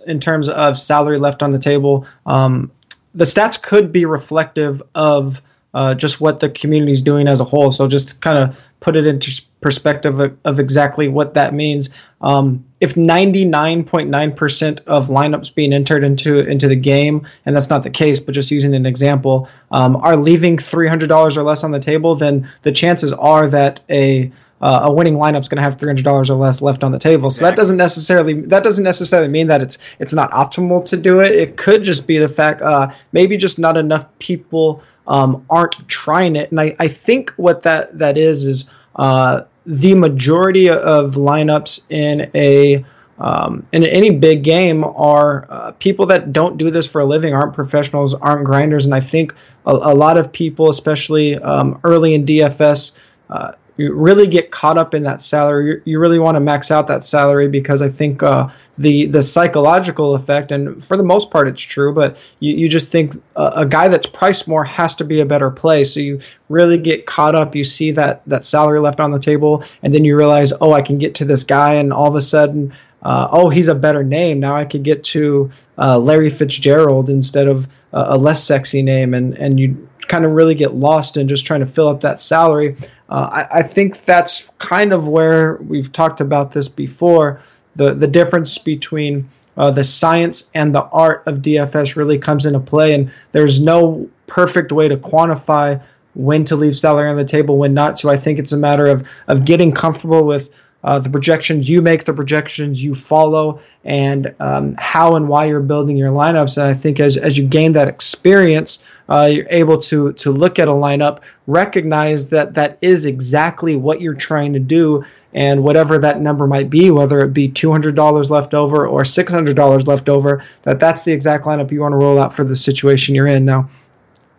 in terms of salary left on the table, um, the stats could be reflective of uh, just what the community is doing as a whole. So just to kind of put it into perspective of, of exactly what that means. Um, if ninety-nine point nine percent of lineups being entered into into the game, and that's not the case, but just using an example, um, are leaving three hundred dollars or less on the table, then the chances are that a Uh, a winning lineup's going to have three hundred dollars or less left on the table. So exactly. that doesn't necessarily that doesn't necessarily mean that it's it's not optimal to do it. It could just be the fact uh, maybe just not enough people um, aren't trying it. And I, I think what that, that is is uh, the majority of lineups in a um, in any big game are uh, people that don't do this for a living, aren't professionals, aren't grinders. And I think a, a lot of people, especially um, early in D F S, uh, you really get caught up in that salary. You really want to max out that salary because I think uh, the the psychological effect, and for the most part it's true, but you, you just think a, a guy that's priced more has to be a better play. So you really get caught up. You see that, that salary left on the table, and then you realize, oh, I can get to this guy, and all of a sudden, uh, oh, he's a better name. Now I could get to uh, Larry Fitzgerald instead of uh, a less sexy name, and, and you kind of really get lost in just trying to fill up that salary. Uh, I, I think that's kind of where we've talked about this before. The the difference between uh, the science and the art of D F S really comes into play, and there's no perfect way to quantify when to leave salary on the table, when not. So I think it's a matter of, of getting comfortable with uh, the projections you make, the projections you follow, and um, how and why you're building your lineups. And I think as as you gain that experience, uh, you're able to to look at a lineup, recognize that that is exactly what you're trying to do, and whatever that number might be, whether it be two hundred dollars left over or six hundred dollars left over, that that's the exact lineup you want to roll out for the situation you're in. Now,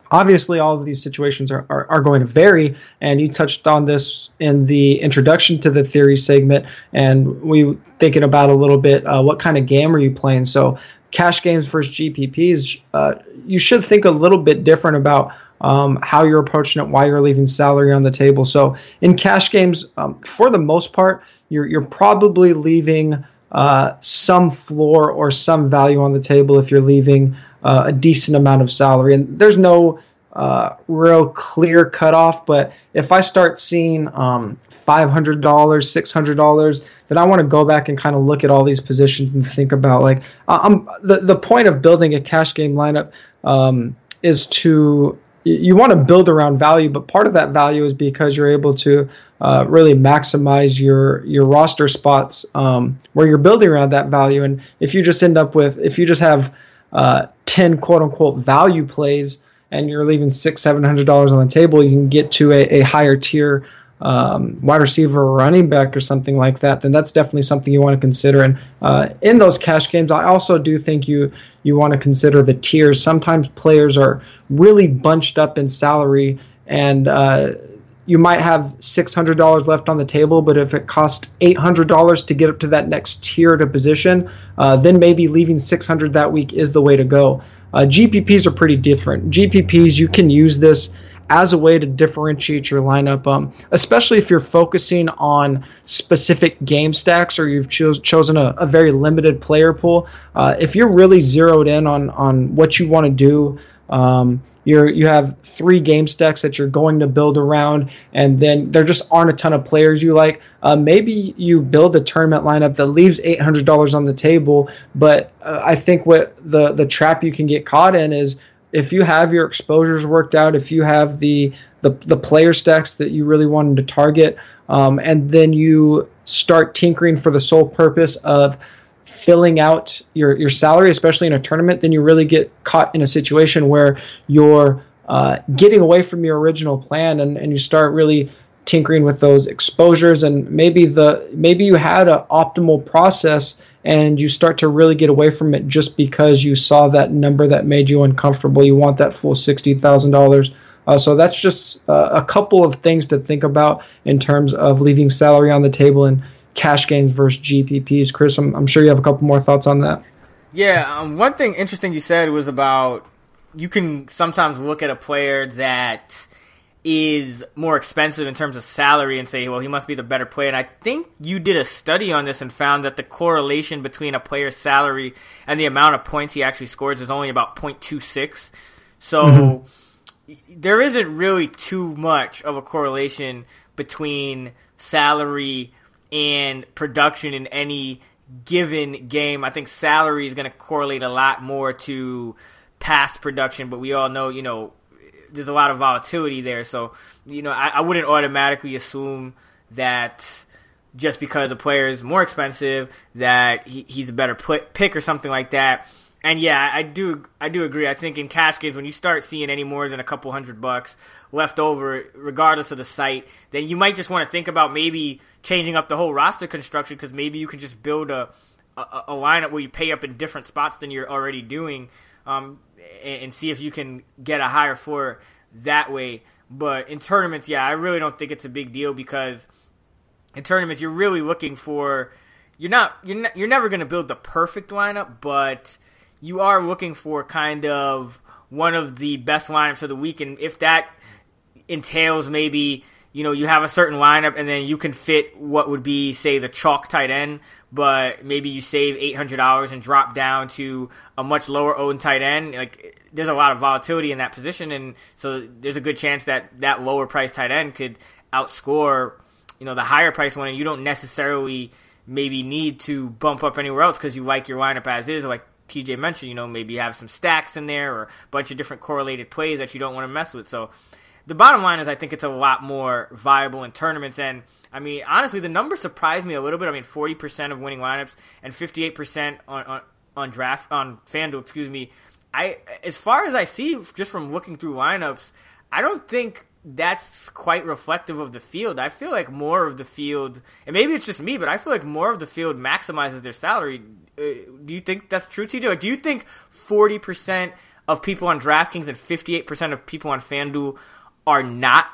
obviously, all of these situations are, are, are going to vary, and you touched on this in the introduction to the theory segment, and we were thinking about a little bit uh, what kind of game are you playing. So cash games versus G P Ps, uh, you should think a little bit different about um, how you're approaching it, why you're leaving salary on the table. So in cash games, um, for the most part, you're you're probably leaving uh, some floor or some value on the table if you're leaving Uh, a decent amount of salary. And there's no uh, real clear cutoff, but if I start seeing um, five hundred dollars, six hundred dollars, then I want to go back and kind of look at all these positions and think about, like, I'm, the, the point of building a cash game lineup um, is to – you want to build around value, but part of that value is because you're able to uh, really maximize your, your roster spots um, where you're building around that value. And if you just end up with – if you just have – Uh, ten quote-unquote value plays, and you're leaving six, seven hundred dollars on the table, you can get to a, a higher tier um, wide receiver or running back or something like that. Then that's definitely something you want to consider. And uh, in those cash games, I also do think you you want to consider the tiers. Sometimes players are really bunched up in salary, and uh, you might have six hundred dollars left on the table, but if it costs eight hundred dollars to get up to that next tier to position, uh, then maybe leaving six hundred that week is the way to go. Uh, G P Ps are pretty different. G P Ps, you can use this as a way to differentiate your lineup, um, especially if you're focusing on specific game stacks or you've cho- chosen a, a very limited player pool. Uh, if you're really zeroed in on on what you want to do. Um, You're, you have three game stacks that you're going to build around, and then there just aren't a ton of players you like. Uh, maybe you build a tournament lineup that leaves eight hundred dollars on the table, but uh, I think what the, the trap you can get caught in is if you have your exposures worked out, if you have the the, the player stacks that you really wanted to target, um, and then you start tinkering for the sole purpose of filling out your, your salary, especially in a tournament, then you really get caught in a situation where you're uh, getting away from your original plan, and, and you start really tinkering with those exposures, and maybe the maybe you had an optimal process and you start to really get away from it just because you saw that number that made you uncomfortable. You want that full sixty thousand dollars. Uh, so that's just uh, a couple of things to think about in terms of leaving salary on the table and cash games versus G P Ps. Chris, I'm, I'm sure you have a couple more thoughts on that. Yeah, um, one thing interesting you said was about you can sometimes look at a player that is more expensive in terms of salary and say, well, he must be the better player. And I think you did a study on this and found that the correlation between a player's salary and the amount of points he actually scores is only about point two six. So mm-hmm. there isn't really too much of a correlation between salary and production in any given game. I think salary is going to correlate a lot more to past production, but we all know, you know, there's a lot of volatility there. So, you know, I, I wouldn't automatically assume that just because a player is more expensive that he, he's a better pl- pick or something like that. And, yeah, I do I do agree. I think in cash games, when you start seeing any more than a couple hundred bucks left over, regardless of the site, then you might just want to think about maybe changing up the whole roster construction, because maybe you can just build a, a, a lineup where you pay up in different spots than you're already doing. Um, and see if you can get a higher floor that way. But in tournaments, yeah, I really don't think it's a big deal, because in tournaments you're really looking for you're not you're not, you're never going to build the perfect lineup, but you are looking for kind of one of the best lineups of the week. And if that entails maybe, you know, you have a certain lineup and then you can fit what would be, say, the chalk tight end, but maybe you save eight hundred dollars and drop down to a much lower owned tight end. Like, there's a lot of volatility in that position, and so there's a good chance that that lower priced tight end could outscore, you know, the higher priced one, and you don't necessarily maybe need to bump up anywhere else because you like your lineup as is. Like T J mentioned, you know, maybe you have some stacks in there or a bunch of different correlated plays that you don't want to mess with. So the bottom line is I think it's a lot more viable in tournaments. And, I mean, honestly, the numbers surprised me a little bit. I mean, forty percent of winning lineups and fifty-eight percent on, on, on draft on FanDuel, excuse me. I, as far as I see, just from looking through lineups, I don't think that's quite reflective of the field. I feel like more of the field, and maybe it's just me, but I feel like more of the field maximizes their salary. Uh, do you think that's true, T J? Like, do you think forty percent of people on DraftKings and fifty-eight percent of people on FanDuel are not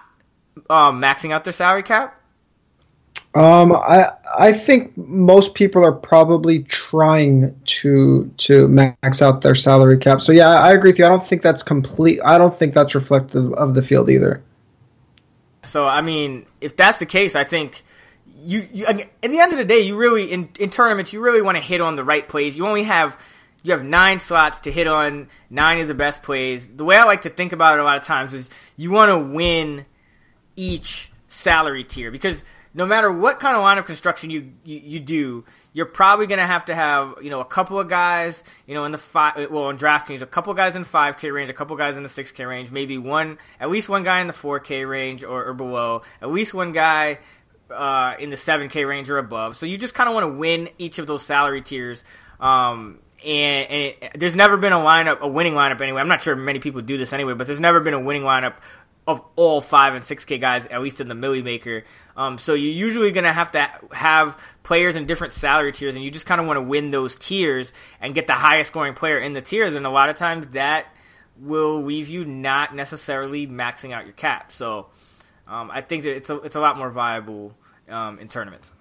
um, maxing out their salary cap? Um, I I think most people are probably trying to to max out their salary cap. So yeah, I agree with you. I don't think that's complete. I don't think that's reflective of the field either. So I mean, if that's the case, I think you, you at the end of the day, you really in, in tournaments you really want to hit on the right plays. You only have. You have nine slots to hit on nine of the best plays. The way I like to think about it a lot of times is you want to win each salary tier, because no matter what kind of lineup construction you, you, you do, you're probably going to have to have, you know, a couple of guys, you know, in the five, well, in DraftKings, a couple of guys in five K range, a couple of guys in the six K range, maybe one, at least one guy in the four K range or, or below, at least one guy uh, in the seven K range or above. So you just kind of want to win each of those salary tiers. Um, And, and it, there's never been a lineup, a winning lineup anyway. I'm not sure many people do this anyway, but there's never been a winning lineup of all five and six K guys, at least in the Millie Maker. Um, so you're usually going to have to have players in different salary tiers, and you just kind of want to win those tiers and get the highest scoring player in the tiers. And a lot of times that will leave you not necessarily maxing out your cap. So um, I think that it's a, it's a lot more viable um, in tournaments.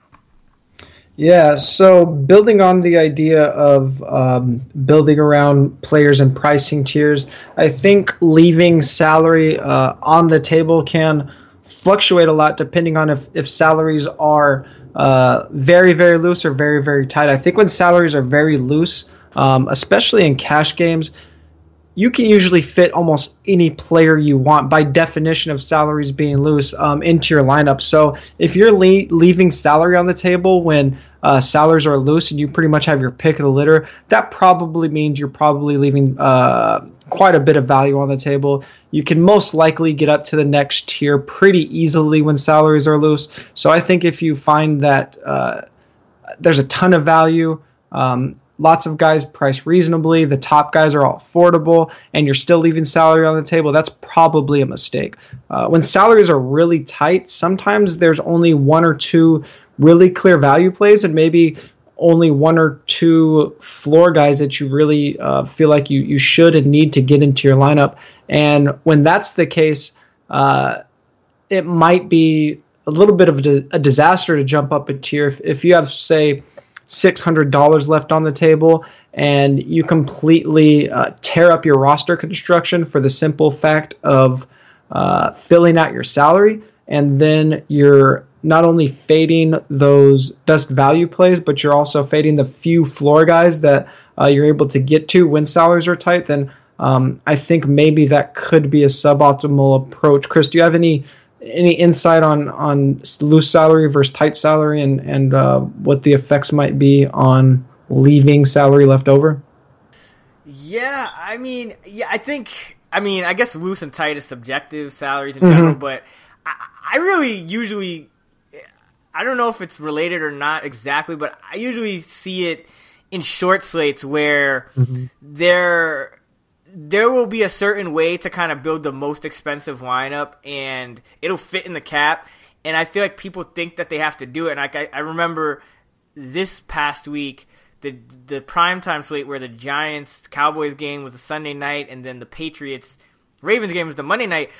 Yeah, so building on the idea of um, building around players and pricing tiers, I think leaving salary uh, on the table can fluctuate a lot depending on if, if salaries are uh, very, very loose or very, very tight. I think when salaries are very loose, um, especially in cash games, you can usually fit almost any player you want by definition of salaries being loose um, into your lineup. So if you're le- leaving salary on the table when uh, salaries are loose and you pretty much have your pick of the litter, that probably means you're probably leaving uh, quite a bit of value on the table. You can most likely get up to the next tier pretty easily when salaries are loose. So I think if you find that uh, there's a ton of value, um, lots of guys priced reasonably, the top guys are all affordable, and you're still leaving salary on the table, that's probably a mistake. Uh, when salaries are really tight, sometimes there's only one or two really clear value plays and maybe only one or two floor guys that you really uh, feel like you, you should and need to get into your lineup. And when that's the case, uh, it might be a little bit of a disaster to jump up a tier. If, if you have, say, six hundred dollars left on the table and you completely uh, tear up your roster construction for the simple fact of uh, filling out your salary, and then you're not only fading those best value plays, but you're also fading the few floor guys that uh, you're able to get to when salaries are tight. Then um, I think maybe that could be a suboptimal approach. Chris, do you have any any insight on on loose salary versus tight salary, and and uh, what the effects might be on leaving salary left over? Yeah, I mean, yeah, I think, I mean, I guess loose and tight is subjective, salaries in mm-hmm. general, but I, I really usually, I don't know if it's related or not exactly, but I usually see it in short slates where mm-hmm. there, there will be a certain way to kind of build the most expensive lineup and it'll fit in the cap. And I feel like people think that they have to do it. And like I, I remember this past week, the the primetime slate where the Giants-Cowboys game was a Sunday night and then the Patriots-Ravens game was the Monday night,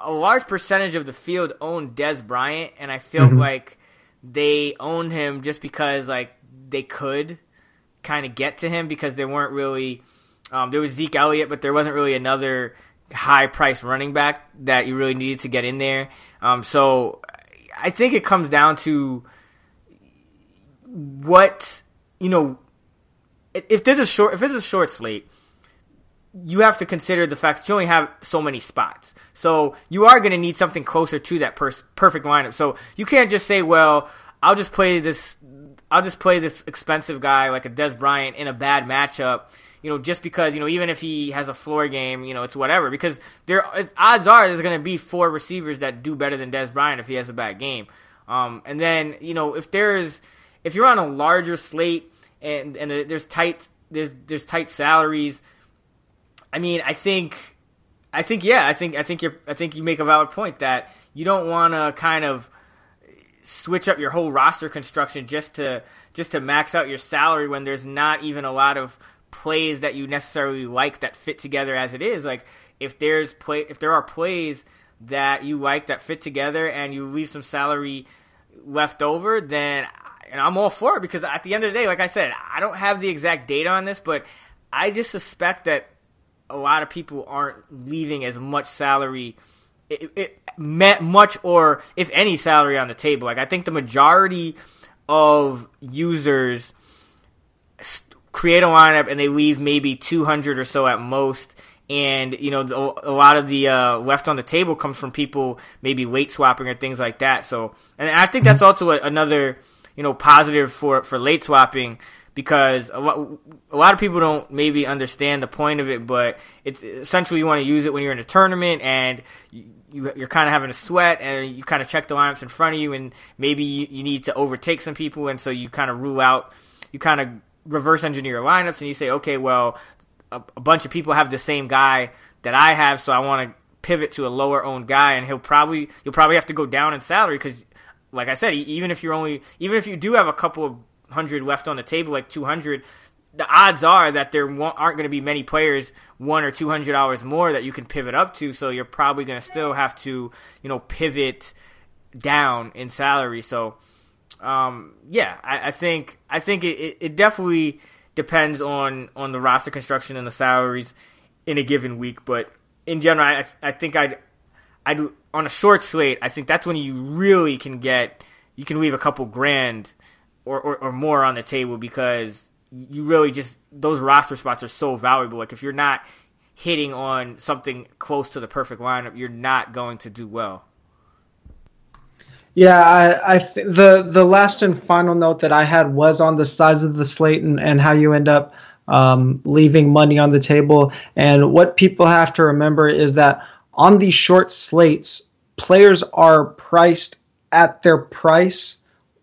a large percentage of the field owned Dez Bryant, and I felt mm-hmm. like they owned him just because like they could kind of get to him because there weren't really um, – there was Zeke Elliott, but there wasn't really another high-priced running back that you really needed to get in there. Um, so I think it comes down to what – you know, if there's a short, if it's a short slate, you have to consider the fact that you only have so many spots. So you are going to need something closer to that per- perfect lineup. So you can't just say, well, I'll just play this, I'll just play this expensive guy like a Dez Bryant in a bad matchup, you know, just because, you know, even if he has a floor game, you know, it's whatever, because there odds are there's going to be four receivers that do better than Dez Bryant if he has a bad game. Um, and then, you know, if there's, if you're on a larger slate and and there's tight there's there's tight salaries, I mean, I think I think yeah, I think I think you I think you make a valid point that you don't want to kind of switch up your whole roster construction just to just to max out your salary when there's not even a lot of plays that you necessarily like that fit together as it is. Like if there's play if there are plays that you like that fit together and you leave some salary left over, then and I'm all for it, because at the end of the day, like I said, I don't have the exact data on this, but I just suspect that a lot of people aren't leaving as much salary, it, it, much or if any salary on the table. Like I think the majority of users create a lineup and they leave maybe two hundred or so at most. And, you know, a lot of the uh, left on the table comes from people maybe weight swapping or things like that. So, and I think that's also a, another... you know, positive for, for late swapping, because a lot, a lot of people don't maybe understand the point of it, but it's essentially you want to use it when you're in a tournament and you, you, you're kind of having a sweat and you kind of check the lineups in front of you and maybe you, you need to overtake some people, and so you kind of rule out, you kind of reverse engineer your lineups and you say, okay, well, a, a bunch of people have the same guy that I have, so I want to pivot to a lower owned guy, and he'll probably, you'll probably have to go down in salary because, like I said, even if you're only, even if you do have a couple of hundred left on the table, like two hundred, the odds are that there aren't going to be many players one or two hundred dollars more that you can pivot up to. So you're probably going to still have to, you know, pivot down in salary. So, um, yeah, I, I think I think it, it definitely depends on on the roster construction and the salaries in a given week. But in general, I I think I'd. I do, on a short slate, I think that's when you really can get, you can leave a couple grand or, or, or more on the table, because you really just, those roster spots are so valuable. Like if you're not hitting on something close to the perfect lineup, you're not going to do well. Yeah, I, I th- the the last and final note that I had was on the size of the slate and, and how you end up um, leaving money on the table. And what people have to remember is that on these short slates, players are priced at their price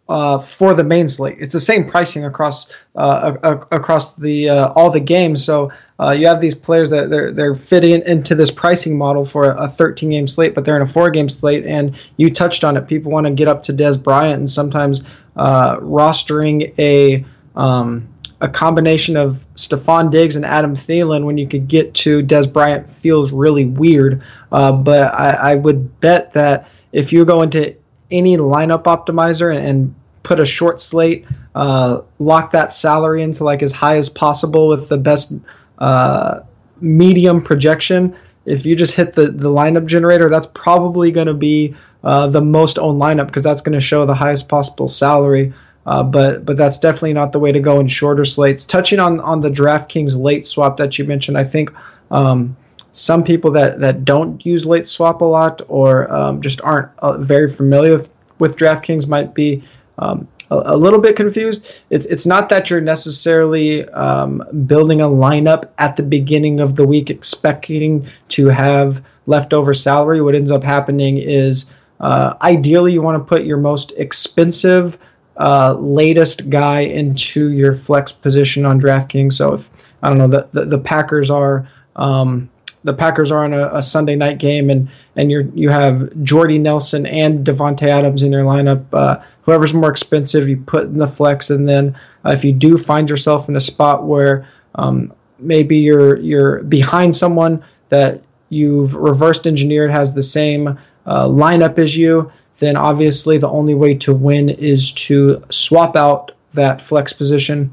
uh, for the main slate. It's the same pricing across uh, a, a, across the uh, all the games. So uh, you have these players that they're they're fitting into this pricing model for a thirteen-game slate, but they're in a four-game slate. And you touched on it. People want to get up to Dez Bryant, and sometimes uh, rostering a um, a combination of Stephon Diggs and Adam Thielen when you could get to Dez Bryant feels really weird. Uh, but I, I would bet that if you go into any lineup optimizer and, and put a short slate, uh, lock that salary into like as high as possible with the best uh, medium projection, if you just hit the, the lineup generator, that's probably going to be uh, the most owned lineup because that's going to show the highest possible salary. Uh, but but that's definitely not the way to go in shorter slates. Touching on, on the DraftKings late swap that you mentioned, I think um, some people that, that don't use late swap a lot or um, just aren't uh, very familiar with, with DraftKings might be um, a, a little bit confused. It's it's not that you're necessarily um, building a lineup at the beginning of the week expecting to have leftover salary. What ends up happening is uh, ideally you want to put your most expensive Uh, latest guy into your flex position on DraftKings. So if I don't know, the the, the Packers are um, the Packers are on a, a Sunday night game, and and you you have Jordy Nelson and Davante Adams in your lineup. Uh, whoever's more expensive, you put in the flex, and then uh, if you do find yourself in a spot where um, maybe you're you're behind someone that you've reversed engineered has the same uh, lineup as you, then obviously the only way to win is to swap out that flex position.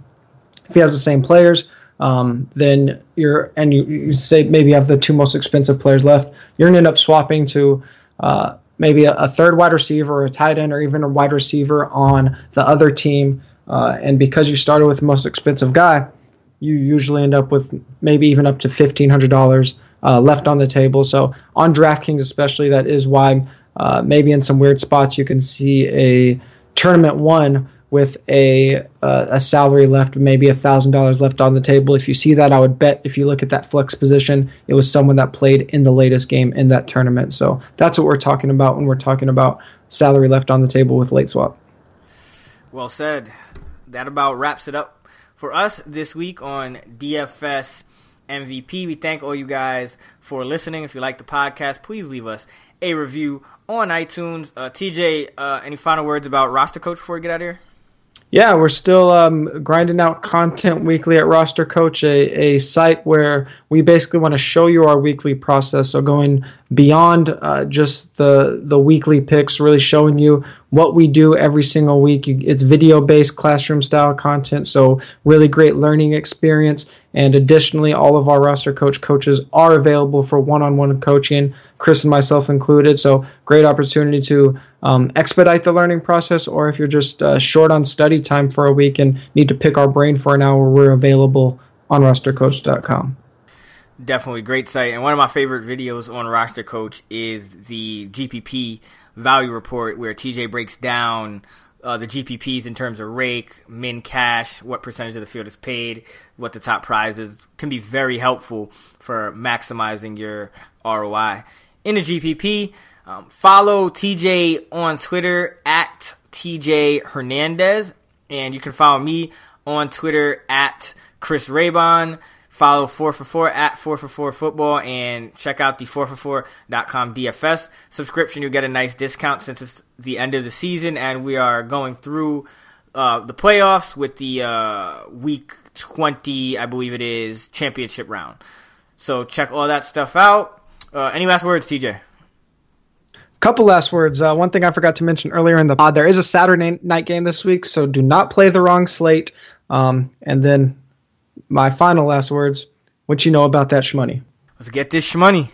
If he has the same players, um, then you're and you, you say maybe you have the two most expensive players left, you're going to end up swapping to uh, maybe a, a third wide receiver or a tight end or even a wide receiver on the other team. Uh, and because you started with the most expensive guy, you usually end up with maybe even up to fifteen hundred dollars uh, left on the table. So on DraftKings especially, that is why Uh, maybe in some weird spots you can see a tournament one with a uh, a salary left, maybe one thousand dollars left on the table. If you see that, I would bet if you look at that flex position, it was someone that played in the latest game in that tournament. So that's what we're talking about when we're talking about salary left on the table with late swap. Well said. That about wraps it up for us this week on D F S M V P. We thank all you guys for listening. If you like the podcast, please leave us a review on iTunes. Uh, T J, uh, any final words about Roster Coach before we get out of here? Yeah, we're still um, grinding out content weekly at Roster Coach, a, a site where we basically want to show you our weekly process. So going beyond uh, just the the weekly picks, really showing you what we do every single week. You, it's video-based, classroom-style content, so really great learning experience. And additionally, all of our Roster Coach coaches are available for one-on-one coaching, Chris and myself included. So great opportunity to um, expedite the learning process, or if you're just uh, short on study time for a week and need to pick our brain for an hour, we're available on roster coach dot com. Definitely great site. And one of my favorite videos on Roster Coach is the G P P value report, where T J breaks down uh, the G P Ps in terms of rake, min cash, what percentage of the field is paid, what the top prize is. Can be very helpful for maximizing your R O I in the G P P. Um, follow T J on Twitter at T J Hernandez, and you can follow me on Twitter at Chris Raybon. Follow four for four at four for four Football, and check out the four for four dot com D F S subscription. You'll get a nice discount since it's the end of the season and we are going through uh, the playoffs with the uh, week twenty, I believe it is, championship round. So check all that stuff out. Uh, any last words, T J? Couple last words. Uh, one thing I forgot to mention earlier in the pod, there is a Saturday night game this week, so do not play the wrong slate. Um, and then my final last words, what you know about that shmoney. Let's get this shmoney.